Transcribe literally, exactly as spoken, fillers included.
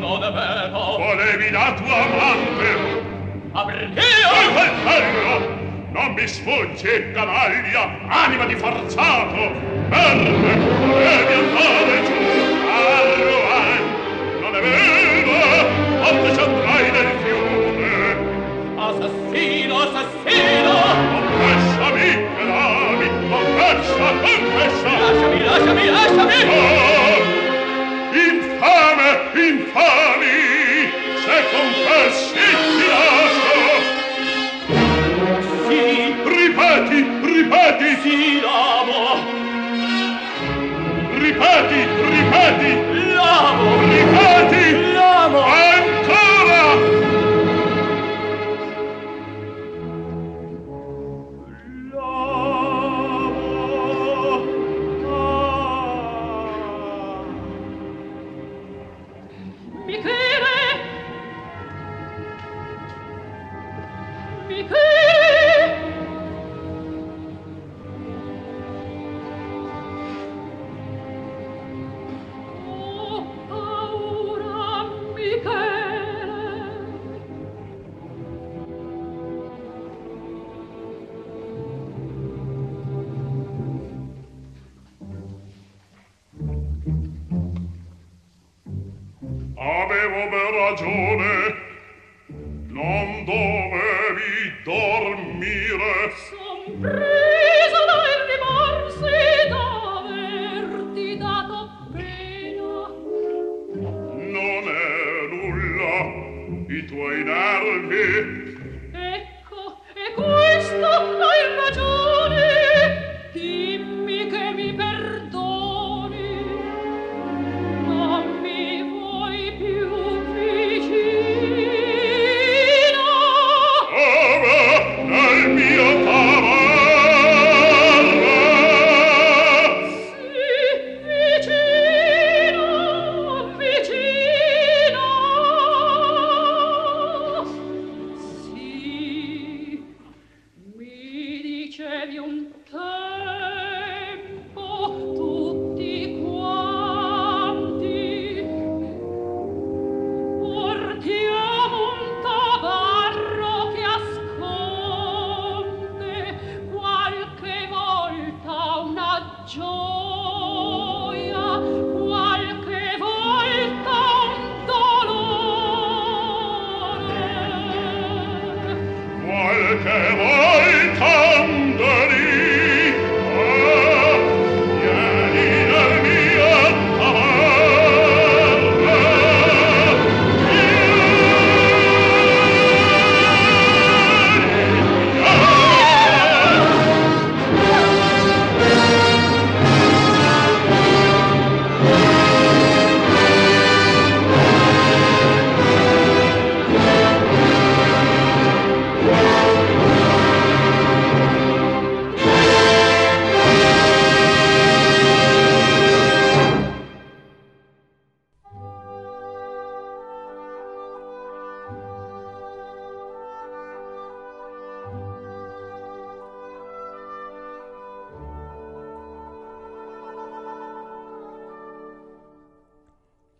Non è vero, ho Ripeti, ripeti! L'amo! Ripeti! L'amo! Ancora! L'amo! Michele! Michele! Avevo ben ragione, non dovevi dormire. Son preso dai rimorsi d'averti dato pena. Non è nulla, i tuoi nervi. Ecco, e questo hai ragione. Dimmi che mi perdoni. Non mi vuoi più vicino. Ora nel mio tavolo. Sì, vicino, vicino. Sì, mi dicevi un tempo tutti qua. Gioia, qualche volta un dolore, qualche volta un delirio, vieni nel mio amore.